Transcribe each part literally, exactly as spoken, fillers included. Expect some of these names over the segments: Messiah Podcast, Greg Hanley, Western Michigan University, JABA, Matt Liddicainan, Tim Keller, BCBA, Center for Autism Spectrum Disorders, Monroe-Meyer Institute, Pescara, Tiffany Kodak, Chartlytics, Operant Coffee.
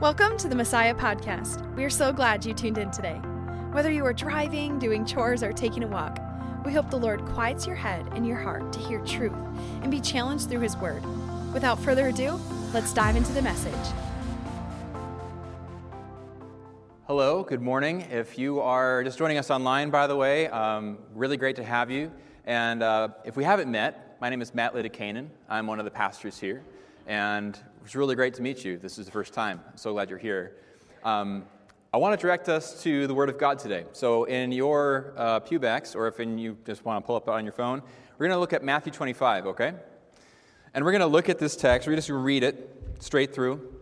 Welcome to the Messiah Podcast. We are so glad you tuned in today. Whether you are driving, doing chores, or taking a walk, we hope the Lord quiets your head and your heart to hear truth and be challenged through His Word. Without further ado, let's dive into the message. Hello, good morning. If you are just joining us online, by the way, um, really great to have you. And uh, if we haven't met, my name is Matt Liddicainan. I'm one of the pastors here. And it's really great to meet you. This is the first time. I'm so glad you're here. Um, I want to direct us to the Word of God today. So in your uh, pew backs, or if in you just want to pull up on your phone, we're going to look at Matthew twenty-five, okay? And we're going to look at this text. We're just going to read it straight through.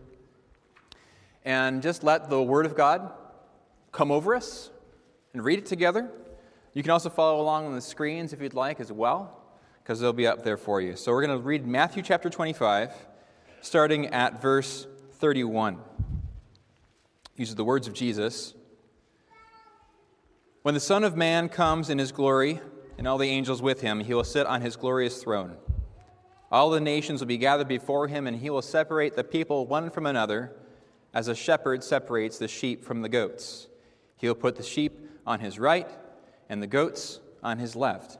And just let the Word of God come over us and read it together. You can also follow along on the screens if you'd like as well, because they'll be up there for you. So we're going to read Matthew chapter twenty-five, starting at verse thirty-one. These are the words of Jesus. When the Son of Man comes in His glory, and all the angels with Him, He will sit on His glorious throne. All the nations will be gathered before Him, and He will separate the people one from another, as a shepherd separates the sheep from the goats. He will put the sheep on His right, and the goats on His left.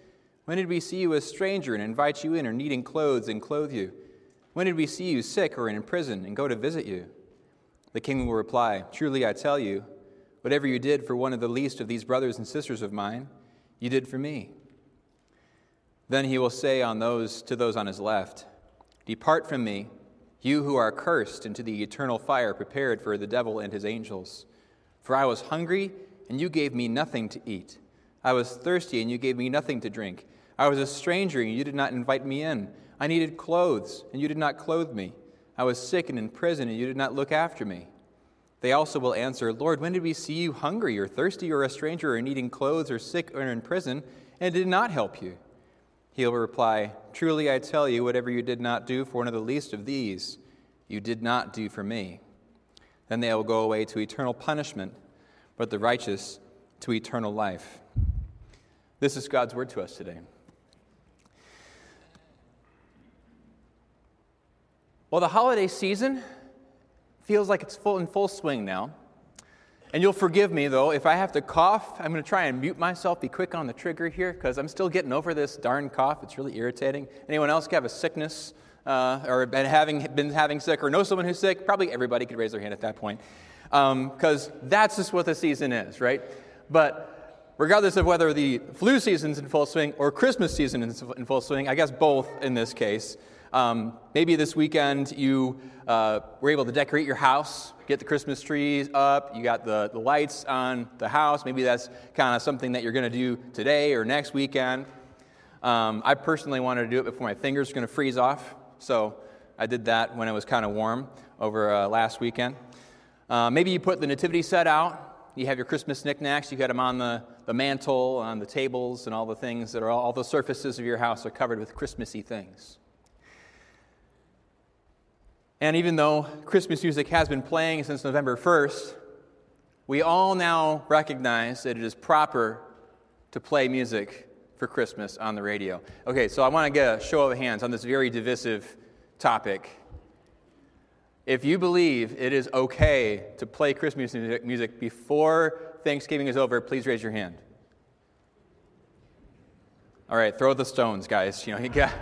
When did we see you a stranger and invite you in, or needing clothes and clothe you? When did we see you sick or in prison and go to visit you?" The King will reply, "Truly I tell you, whatever you did for one of the least of these brothers and sisters of mine, you did for me." Then He will say on those to those on His left, "Depart from me, you who are cursed, into the eternal fire prepared for the devil and his angels. For I was hungry, and you gave me nothing to eat. I was thirsty, and you gave me nothing to drink. I was a stranger, and you did not invite me in. I needed clothes, and you did not clothe me. I was sick and in prison, and you did not look after me." They also will answer, "Lord, when did we see you hungry or thirsty or a stranger or needing clothes or sick or in prison, and did not help you?" He will reply, "Truly I tell you, whatever you did not do for one of the least of these, you did not do for me." Then they will go away to eternal punishment, but the righteous to eternal life. This is God's word to us today. Well, the holiday season feels like it's full in full swing now. And you'll forgive me, though, if I have to cough. I'm going to try and mute myself, be quick on the trigger here, because I'm still getting over this darn cough. It's really irritating. Anyone else have a sickness uh, or been having, been having sick or know someone who's sick? Probably everybody could raise their hand at that point, because um, that's just what the season is, right? But regardless of whether the flu season's in full swing or Christmas season is in full swing, I guess both in this case. Um, maybe this weekend you uh, were able to decorate your house, get the Christmas trees up, you got the, the lights on the house. Maybe that's kind of something that you're going to do today or next weekend. Um, I personally wanted to do it before my fingers were going to freeze off, so I did that when it was kind of warm over uh, last weekend. Uh, maybe you put the nativity set out. You have your Christmas knickknacks. You got them on the, the mantle, on the tables, and all the things that are all, all the surfaces of your house are covered with Christmassy things. And even though Christmas music has been playing since November first, we all now recognize that it is proper to play music for Christmas on the radio. Okay, so I want to get a show of hands on this very divisive topic. If you believe it is okay to play Christmas music before Thanksgiving is over, please raise your hand. All right, throw the stones, guys. You know, you got,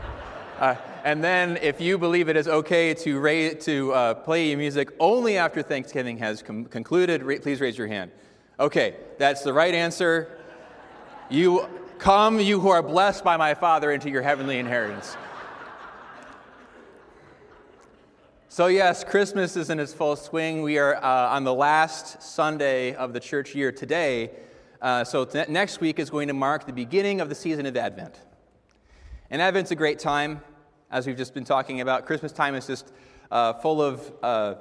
uh, and then, if you believe it is okay to raise, to uh, play music only after Thanksgiving has com- concluded, ra- please raise your hand. Okay, that's the right answer. You come, you who are blessed by my Father, into your heavenly inheritance. So yes, Christmas is in its full swing. We are uh, on the last Sunday of the church year today. Uh, so t- next week is going to mark the beginning of the season of Advent. And Advent's a great time, as we've just been talking about. Christmas time is just uh, full of uh,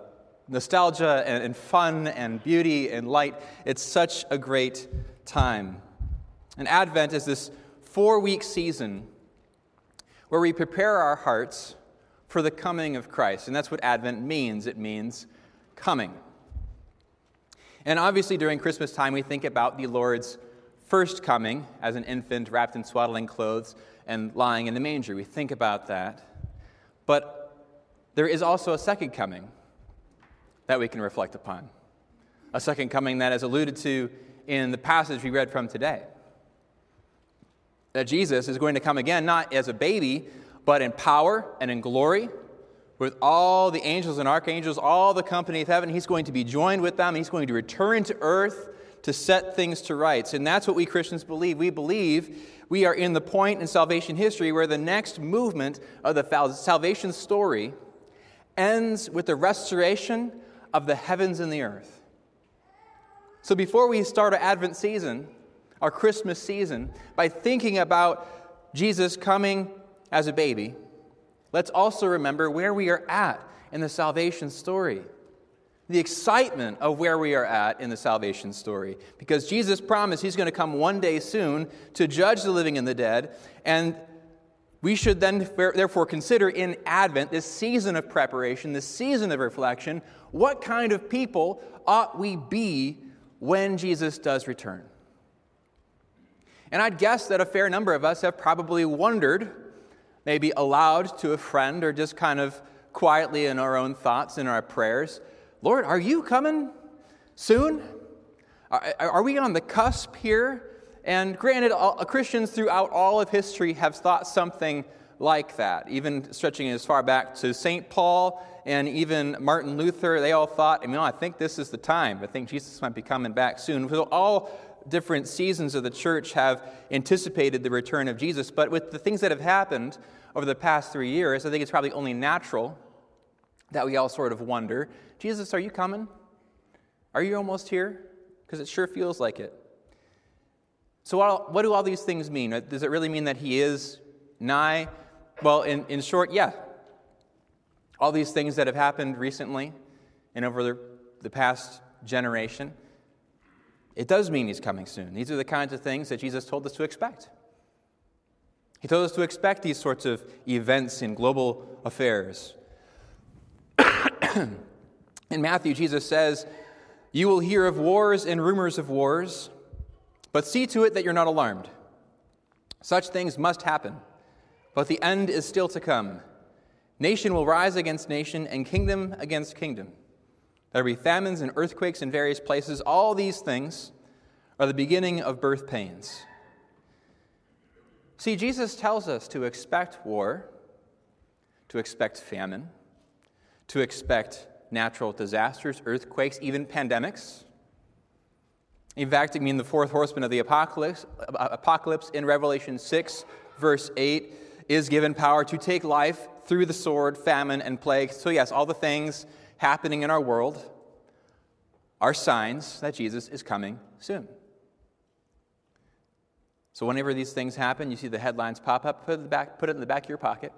nostalgia and, and fun and beauty and light. It's such a great time. And Advent is this four-week season where we prepare our hearts for the coming of Christ. And that's what Advent means. It means coming. And obviously during Christmas time, we think about the Lord's first coming as an infant wrapped in swaddling clothes and lying in the manger. We think about that. But there is also a second coming that we can reflect upon. A second coming that is alluded to in the passage we read from today. That Jesus is going to come again, not as a baby, but in power and in glory, with all the angels and archangels, all the company of heaven. He's going to be joined with them. He's going to return to earth to set things to rights. And that's what we Christians believe. We believe we are in the point in salvation history where the next movement of the salvation story ends with the restoration of the heavens and the earth. So before we start our Advent season, our Christmas season, by thinking about Jesus coming as a baby, let's also remember where we are at in the salvation story. The excitement of where we are at in the salvation story. Because Jesus promised he's going to come one day soon to judge the living and the dead. And we should then therefore consider in Advent, this season of preparation, this season of reflection, what kind of people ought we be when Jesus does return? And I'd guess that a fair number of us have probably wondered, maybe aloud to a friend or just kind of quietly in our own thoughts, in our prayers, Lord, are you coming soon? Are, are we on the cusp here? And granted, all, Christians throughout all of history have thought something like that, even stretching as far back to Saint Paul and even Martin Luther. They all thought, I mean, I think this is the time. I think Jesus might be coming back soon. So all different seasons of the church have anticipated the return of Jesus. But with the things that have happened over the past three years, I think it's probably only natural that we all sort of wonder, Jesus, are you coming? Are you almost here? Because it sure feels like it. So what, what do all these things mean? Does it really mean that he is nigh? Well, in, in short, yeah. All these things that have happened recently and over the, the past generation, it does mean he's coming soon. These are the kinds of things that Jesus told us to expect. He told us to expect these sorts of events in global affairs. In Matthew, Jesus says, you will hear of wars and rumors of wars, but see to it that you're not alarmed. Such things must happen, but the end is still to come. Nation will rise against nation and kingdom against kingdom. There will be famines and earthquakes in various places. All these things are the beginning of birth pains. See, Jesus tells us to expect war, to expect famine, to expect natural disasters, earthquakes, even pandemics. In fact, I mean the fourth horseman of the apocalypse, apocalypse in Revelation six, verse eight, is given power to take life through the sword, famine, and plague. So yes, all the things happening in our world are signs that Jesus is coming soon. So whenever these things happen, you see the headlines pop up, put it in the back, put it in the back of your pocket.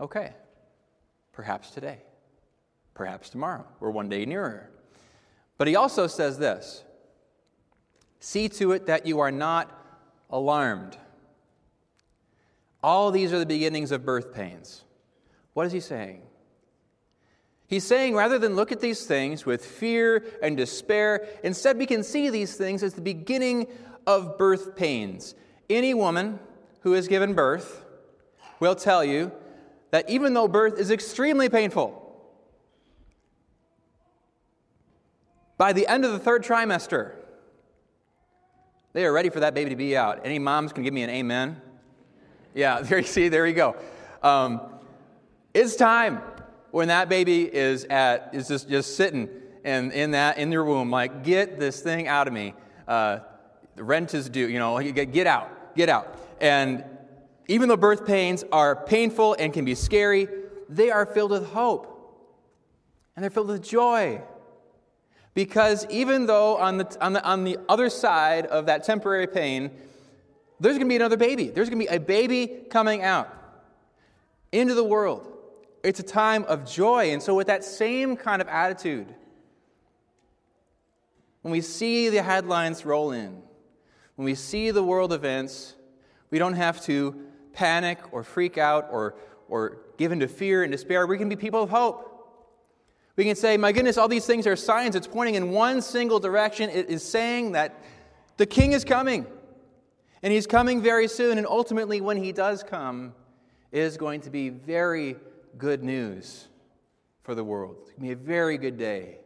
Okay, perhaps today. Perhaps tomorrow. We're one day nearer. But he also says this, see to it that you are not alarmed. All these are the beginnings of birth pains. What is he saying? He's saying rather than look at these things with fear and despair, instead we can see these things as the beginning of birth pains. Any woman who has given birth will tell you that even though birth is extremely painful, by the end of the third trimester, they are ready for that baby to be out. Any moms can give me an amen? Yeah, there you see, there you go. Um, it's time when that baby is at is just, just sitting and in that in your womb, like get this thing out of me. Uh, the rent is due, you know. Get, get out, get out. And even though birth pains are painful and can be scary, they are filled with hope, and they're filled with joy. Because even though on the, on the on the other side of that temporary pain, there's going to be another baby. There's going to be a baby coming out into the world. It's a time of joy. And so with that same kind of attitude, when we see the headlines roll in, when we see the world events, we don't have to panic or freak out or, or give into fear and despair. We can be people of hope. We can say, my goodness, all these things are signs. It's pointing in one single direction. It is saying that the King is coming. And he's coming very soon. And ultimately, when he does come, it is going to be very good news for the world. It's going to be a very good day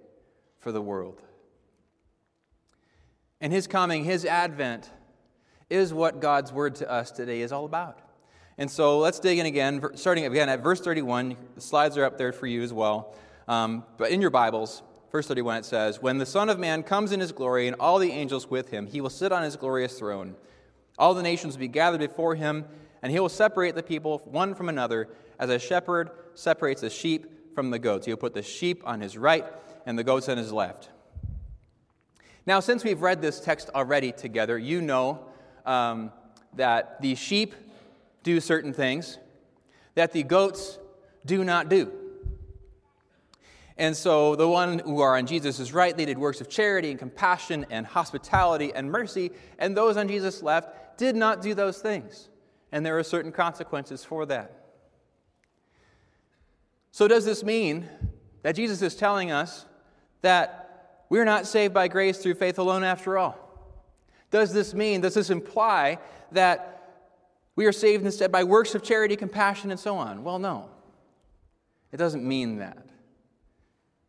for the world. And his coming, his advent, is what God's word to us today is all about. And so let's dig in again, starting again at verse thirty-one. The slides are up there for you as well. Um, but in your Bibles, verse thirty-one, it says, "When the Son of Man comes in his glory and all the angels with him, he will sit on his glorious throne. All the nations will be gathered before him, and he will separate the people one from another, as a shepherd separates the sheep from the goats. He'll put the sheep on his right and the goats on his left." Now, since we've read this text already together, you know um, that the sheep do certain things that the goats do not do. And so the one who are on Jesus' right, they did works of charity and compassion and hospitality and mercy. And those on Jesus' left did not do those things. And there are certain consequences for that. So does this mean that Jesus is telling us that we're not saved by grace through faith alone after all? Does this mean, does this imply that we are saved instead by works of charity, compassion, and so on? Well, no. It doesn't mean that.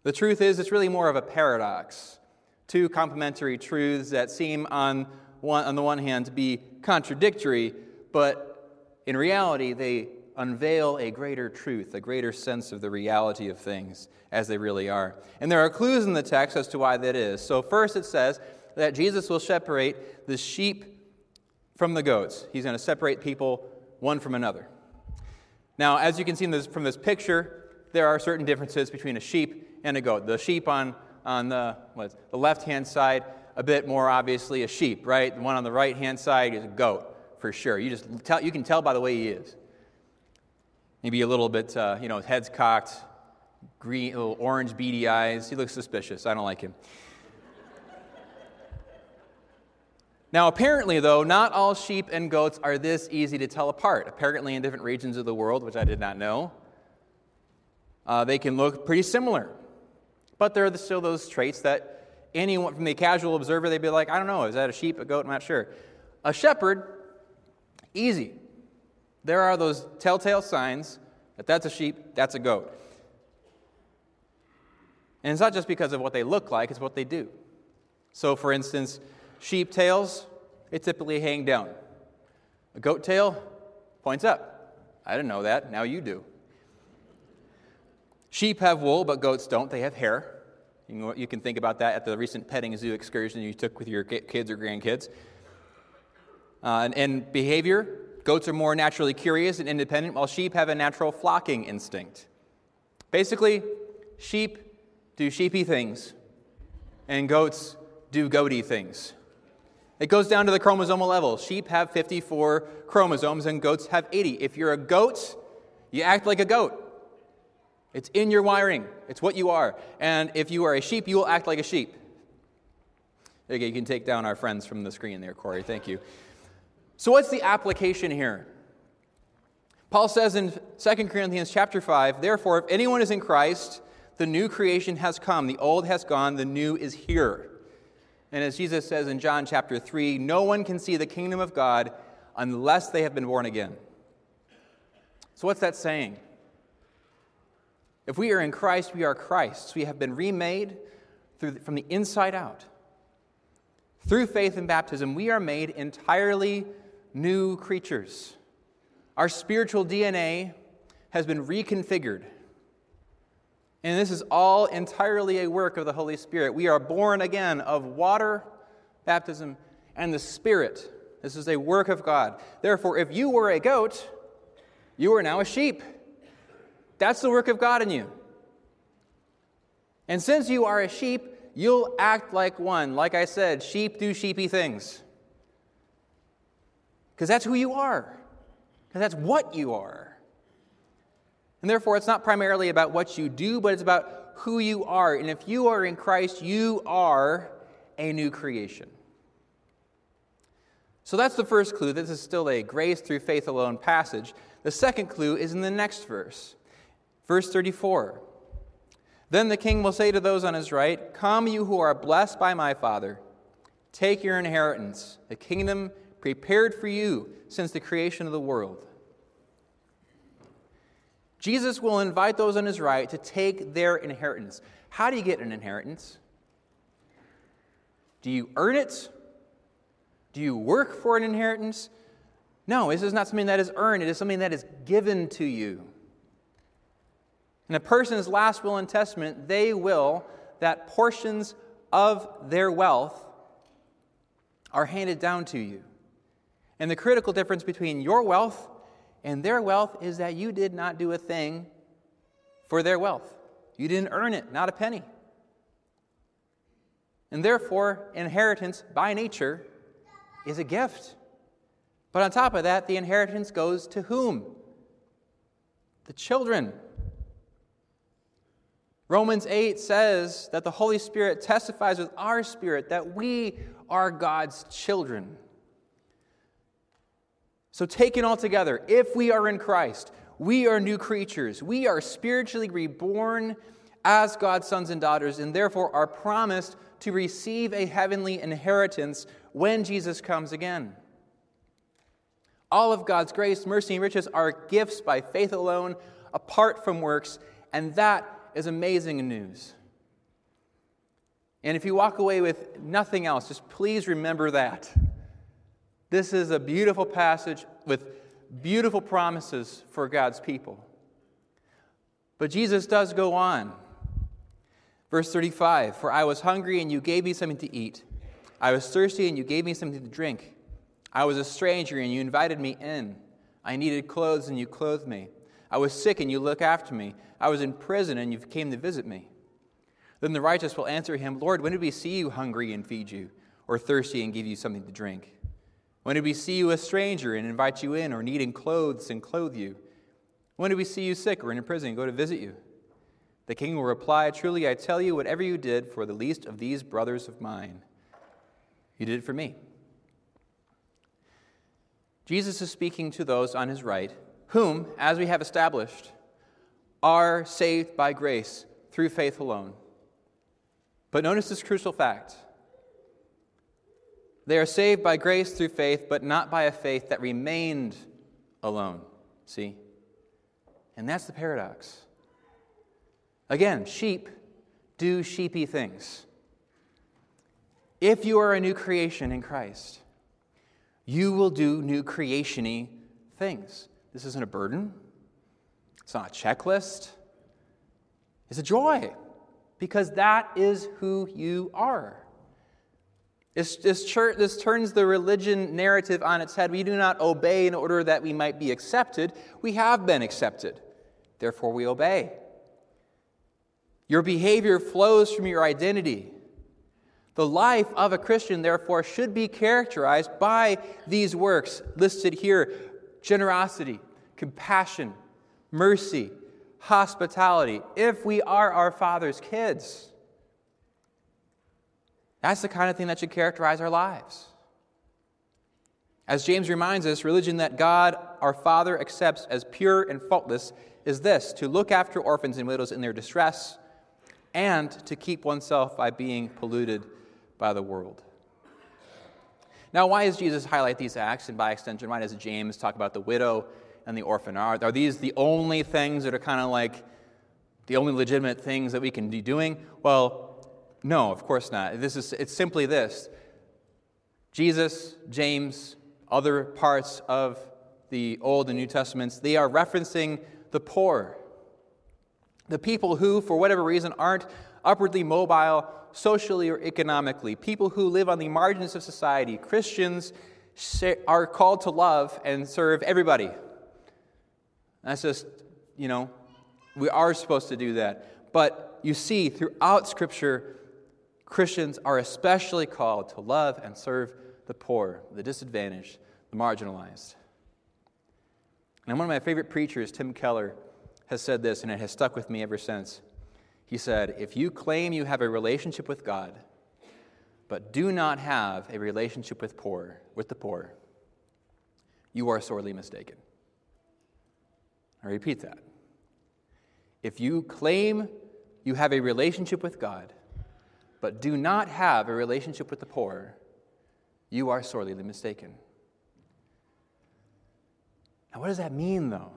The truth is, it's really more of a paradox. Two complementary truths that seem on one, on the one hand to be contradictory, but in reality, they unveil a greater truth, a greater sense of the reality of things as they really are. And there are clues in the text as to why that is. So first it says that Jesus will separate the sheep from the goats. He's going to separate people one from another. Now, as you can see in this, from this picture, there are certain differences between a sheep and a goat. The sheep on, on the, what, the left-hand side, a bit more obviously a sheep, right? The one on the right-hand side is a goat, for sure. You just tell, you can tell by the way he is. Maybe a little bit, uh, you know, his head's cocked, green, little orange beady eyes. He looks suspicious. I don't like him. Now, apparently, though, not all sheep and goats are this easy to tell apart. Apparently, in different regions of the world, which I did not know, uh, they can look pretty similar. But there are still those traits that anyone from the casual observer, they'd be like, I don't know, is that a sheep, a goat? I'm not sure. A shepherd, easy. There are those telltale signs that that's a sheep, that's a goat. And it's not just because of what they look like, it's what they do. So, for instance, sheep tails, they typically hang down. A goat tail points up. I didn't know that, now you do. Sheep have wool, but goats don't. They have hair. You can think about that at the recent petting zoo excursion you took with your kids or grandkids. Uh, and, and behavior, goats are more naturally curious and independent, while sheep have a natural flocking instinct. Basically, sheep do sheepy things, and goats do goaty things. It goes down to the chromosomal level. Sheep have fifty-four chromosomes, and goats have eighty. If you're a goat, you act like a goat. It's in your wiring. It's what you are. And if you are a sheep, you will act like a sheep. Okay, you can take down our friends from the screen there, Corey. Thank you. So what's the application here? Paul says in Second Corinthians chapter five, "Therefore, if anyone is in Christ, the new creation has come. The old has gone. The new is here." And as Jesus says in John chapter three, "No one can see the kingdom of God unless they have been born again." So what's that saying? If we are in Christ, we are Christ's. We have been remade through, from the inside out. Through faith and baptism, we are made entirely new creatures. Our spiritual D N A has been reconfigured. And this is all entirely a work of the Holy Spirit. We are born again of water, baptism, and the Spirit. This is a work of God. Therefore, if you were a goat, you are now a sheep. That's the work of God in you. And since you are a sheep, you'll act like one. Like I said, sheep do sheepy things. Because that's who you are. Because that's what you are. And therefore, it's not primarily about what you do, but it's about who you are. And if you are in Christ, you are a new creation. So that's the first clue. This is still a grace through faith alone passage. The second clue is in the next verse. Verse thirty-four. Then the king will say to those on his right, "Come, you who are blessed by my Father, take your inheritance, a kingdom prepared for you since the creation of the world." Jesus will invite those on his right to take their inheritance. How do you get an inheritance? Do you earn it? Do you work for an inheritance? No, this is not something that is earned. It is something that is given to you. In a person's last will and testament, they will that portions of their wealth are handed down to you. And the critical difference between your wealth and their wealth is that you did not do a thing for their wealth. You didn't earn it, not a penny. And therefore, inheritance by nature is a gift. But on top of that, the inheritance goes to whom? The children. Romans eight says that the Holy Spirit testifies with our spirit that we are God's children. So taken all together, if we are in Christ, we are new creatures. We are spiritually reborn as God's sons and daughters, and therefore are promised to receive a heavenly inheritance when Jesus comes again. All of God's grace, mercy, and riches are gifts by faith alone, apart from works, and that is amazing news. And if you walk away with nothing else, just please remember that. This is a beautiful passage with beautiful promises for God's people. But Jesus does go on. Verse thirty-five, "For I was hungry, and you gave me something to eat. I was thirsty, and you gave me something to drink. I was a stranger, and you invited me in. I needed clothes, and you clothed me. I was sick, and you looked after me. I was in prison, and you came to visit me." Then the righteous will answer him, "Lord, when did we see you hungry and feed you, or thirsty and give you something to drink? When did we see you a stranger and invite you in, or needing clothes and clothe you? When did we see you sick or in prison and go to visit you?" The king will reply, "Truly I tell you, whatever you did for the least of these brothers of mine, you did it for me." Jesus is speaking to those on his right, whom, as we have established, are saved by grace through faith alone. But notice this crucial fact. They are saved by grace through faith, but not by a faith that remained alone. See? And that's the paradox. Again, sheep do sheepy things. If you are a new creation in Christ, you will do new creation-y things. This isn't a burden. It's not a checklist. It's a joy. Because that is who you are. This, this, church, this turns the religion narrative on its head. We do not obey in order that we might be accepted. We have been accepted. Therefore, we obey. Your behavior flows from your identity. The life of a Christian, therefore, should be characterized by these works listed here: generosity, compassion, mercy, hospitality, if we are our Father's kids. That's the kind of thing that should characterize our lives. As James reminds us, religion that God, our Father, accepts as pure and faultless is this: to look after orphans and widows in their distress, and to keep oneself by being polluted by the world. Now, why does Jesus highlight these acts? And by extension, why does James talk about the widow and the orphan? Are, are these the only things that are kind of like the only legitimate things that we can be doing? Well, no, of course not. This is it's simply this. Jesus, James, other parts of the Old and New Testaments, they are referencing the poor, the people who, for whatever reason, aren't upwardly mobile socially or economically, people who live on the margins of society. Christians are called to love and serve everybody. That's just, you know, we are supposed to do that. But you see, throughout Scripture, Christians are especially called to love and serve the poor, the disadvantaged, the marginalized. And one of my favorite preachers, Tim Keller, has said this, and it has stuck with me ever since. He said, if you claim you have a relationship with God, but do not have a relationship with poor, with the poor, you are sorely mistaken. I repeat that. If you claim you have a relationship with God, but do not have a relationship with the poor, you are sorely mistaken. Now, what does that mean, though?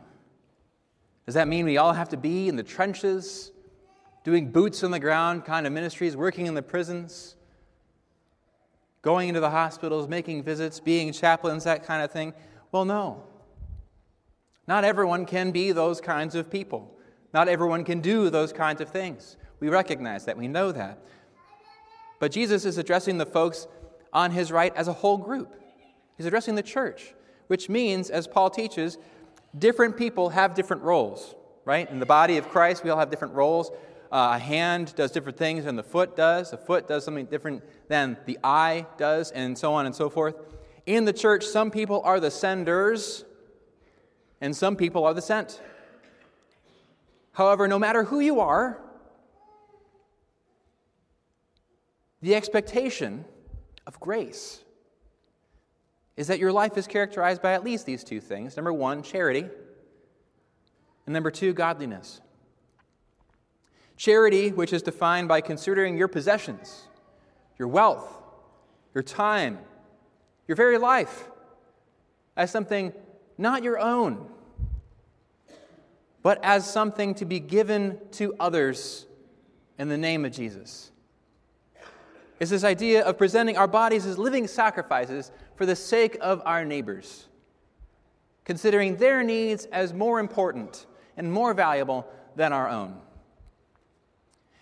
Does that mean we all have to be in the trenches, doing boots on the ground kind of ministries, working in the prisons, going into the hospitals, making visits, being chaplains, that kind of thing? Well, no. Not everyone can be those kinds of people. Not everyone can do those kinds of things. We recognize that. We know that. But Jesus is addressing the folks on his right as a whole group. He's addressing the church, which means, as Paul teaches, different people have different roles, right? In the body of Christ, we all have different roles. Uh, a hand does different things than the foot does. The foot does something different than the eye does, and so on and so forth. In the church, some people are the senders, and some people are the sent. However, no matter who you are, the expectation of grace is that your life is characterized by at least these two things. Number one, charity, and number two, godliness. Charity, which is defined by considering your possessions, your wealth, your time, your very life, as something not your own, but as something to be given to others in the name of Jesus. It's this idea of presenting our bodies as living sacrifices for the sake of our neighbors, considering their needs as more important and more valuable than our own.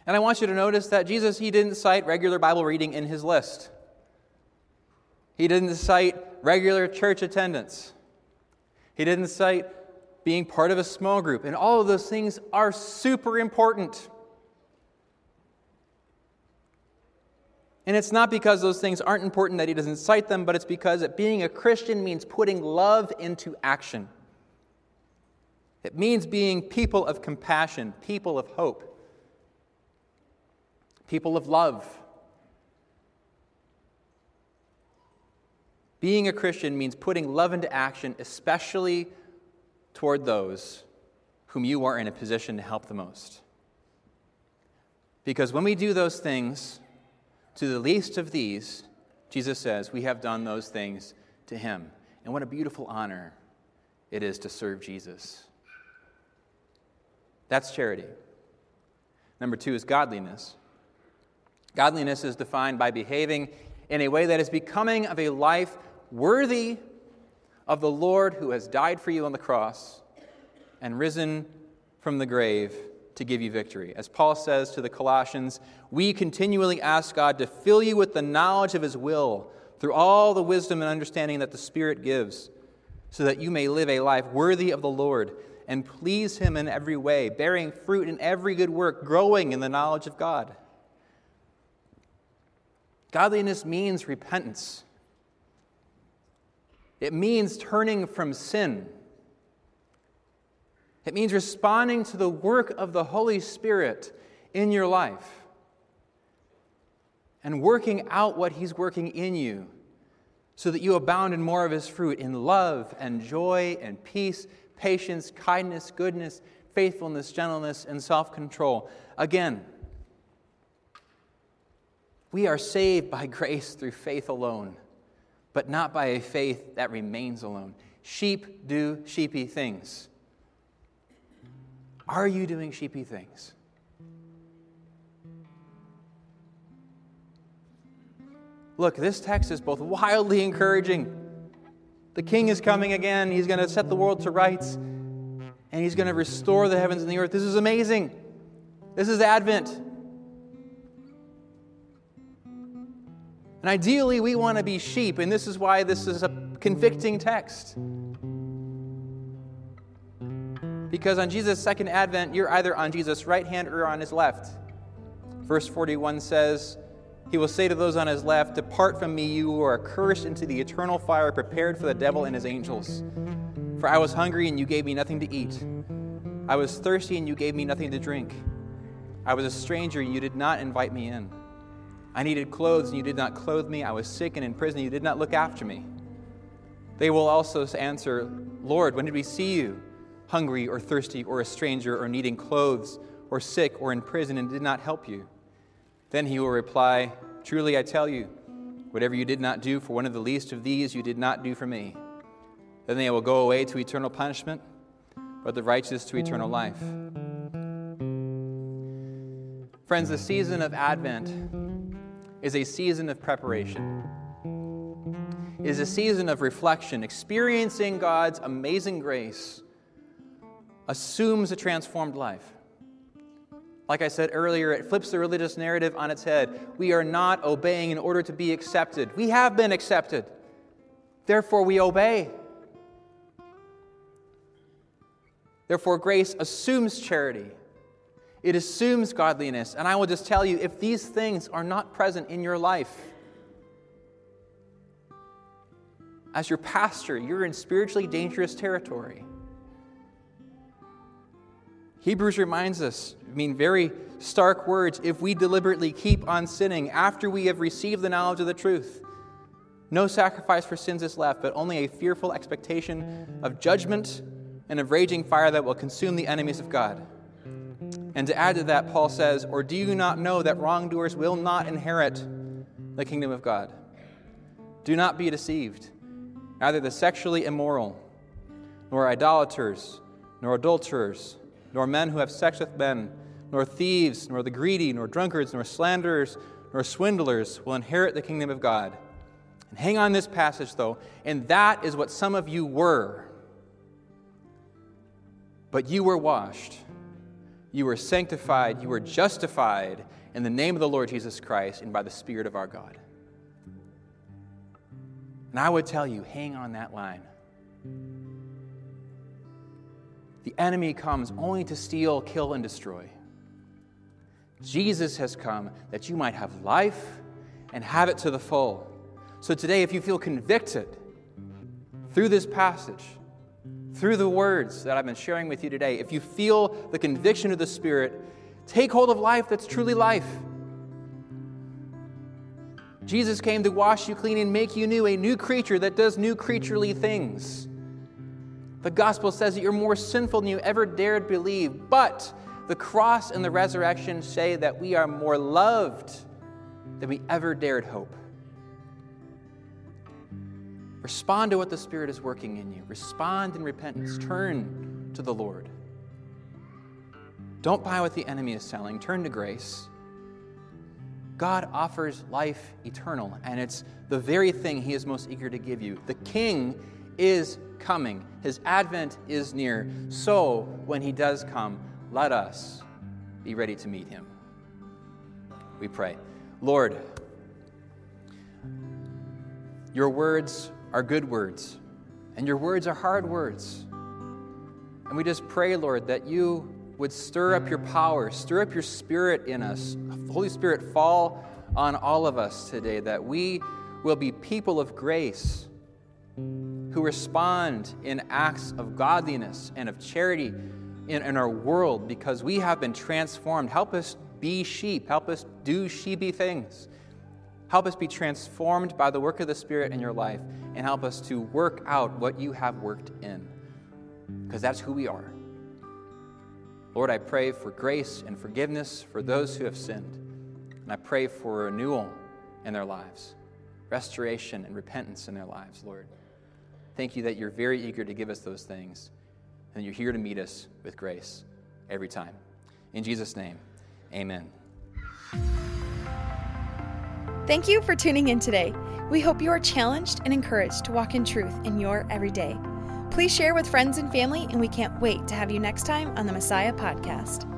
And I want you to notice that Jesus, he didn't cite regular Bible reading in his list. He didn't cite regular church attendance. He didn't cite being part of a small group. And all of those things are super important. And it's not because those things aren't important that he doesn't cite them, but it's because that being a Christian means putting love into action. It means being people of compassion, people of hope, people of love. Being a Christian means putting love into action, especially toward those whom you are in a position to help the most. Because when we do those things to the least of these, Jesus says, we have done those things to him. And what a beautiful honor it is to serve Jesus. That's charity. Number two is godliness. Godliness is defined by behaving in a way that is becoming of a life worthy of the Lord who has died for you on the cross and risen from the grave to give you victory. As Paul says to the Colossians, we continually ask God to fill you with the knowledge of his will through all the wisdom and understanding that the Spirit gives, so that you may live a life worthy of the Lord and please him in every way, bearing fruit in every good work, growing in the knowledge of God. Godliness means repentance. It means turning from sin. It means responding to the work of the Holy Spirit in your life and working out what he's working in you so that you abound in more of his fruit in love and joy and peace, patience, kindness, goodness, faithfulness, gentleness, and self-control. Again, we are saved by grace through faith alone, but not by a faith that remains alone. Sheep do sheepy things. Are you doing sheepy things? Look, this text is both wildly encouraging. The King is coming again. He's going to set the world to rights, and he's going to restore the heavens and the earth. This is amazing. This is Advent. And ideally, we want to be sheep, and this is why this is a convicting text. Because on Jesus' second advent, you're either on Jesus' right hand or on his left. Verse forty-one says, he will say to those on his left, depart from me, you who are cursed, into the eternal fire prepared for the devil and his angels. For I was hungry, and you gave me nothing to eat. I was thirsty and you gave me nothing to drink. I was a stranger and you did not invite me in. I needed clothes and you did not clothe me. I was sick and in prison and you did not look after me. They will also answer, Lord, when did we see you hungry or thirsty or a stranger or needing clothes or sick or in prison and did not help you? Then he will reply, truly I tell you, whatever you did not do for one of the least of these, you did not do for me. Then they will go away to eternal punishment, but the righteous to eternal life. Friends, the season of Advent is a season of preparation. It is a season of reflection. Experiencing God's amazing grace assumes a transformed life. Like I said earlier, it flips the religious narrative on its head. We are not obeying in order to be accepted. We have been accepted. Therefore, we obey. Therefore, grace assumes charity. It assumes godliness. And I will just tell you, if these things are not present in your life, as your pastor, you're in spiritually dangerous territory. Hebrews reminds us, I mean, very stark words, if we deliberately keep on sinning after we have received the knowledge of the truth, no sacrifice for sins is left, but only a fearful expectation of judgment and of raging fire that will consume the enemies of God. And to add to that, Paul says, or do you not know that wrongdoers will not inherit the kingdom of God? Do not be deceived. Neither the sexually immoral, nor idolaters, nor adulterers, nor men who have sex with men, nor thieves, nor the greedy, nor drunkards, nor slanderers, nor swindlers will inherit the kingdom of God. And hang on this passage, though, and that is what some of you were. But you were washed, you were sanctified, you were justified in the name of the Lord Jesus Christ and by the Spirit of our God. And I would tell you, hang on that line. The enemy comes only to steal, kill, and destroy. Jesus has come that you might have life and have it to the full. So today, if you feel convicted through this passage, through the words that I've been sharing with you today, if you feel the conviction of the Spirit, take hold of life that's truly life. Jesus came to wash you clean and make you new, a new creature that does new creaturely things. The gospel says that you're more sinful than you ever dared believe, but the cross and the resurrection say that we are more loved than we ever dared hope. Respond to what the Spirit is working in you. Respond in repentance. Turn to the Lord. Don't buy what the enemy is selling. Turn to grace. God offers life eternal, and it's the very thing he is most eager to give you. The King is coming. His advent is near. So when he does come, let us be ready to meet him. We pray. Lord, your words are good words, and your words are hard words. And we just pray, Lord, that you would stir up your power, stir up your Spirit in us. Holy Spirit, fall on all of us today, that we will be people of grace who respond in acts of godliness and of charity in, in our world because we have been transformed. Help us be sheep. Help us do sheepy things. Help us be transformed by the work of the Spirit in your life, and help us to work out what you have worked in, because that's who we are. Lord, I pray for grace and forgiveness for those who have sinned. And I pray for renewal in their lives, restoration and repentance in their lives, Lord. Thank you that you're very eager to give us those things, and you're here to meet us with grace every time. In Jesus' name, amen. Thank you for tuning in today. We hope you are challenged and encouraged to walk in truth in your everyday. Please share with friends and family, and we can't wait to have you next time on the Messiah Podcast.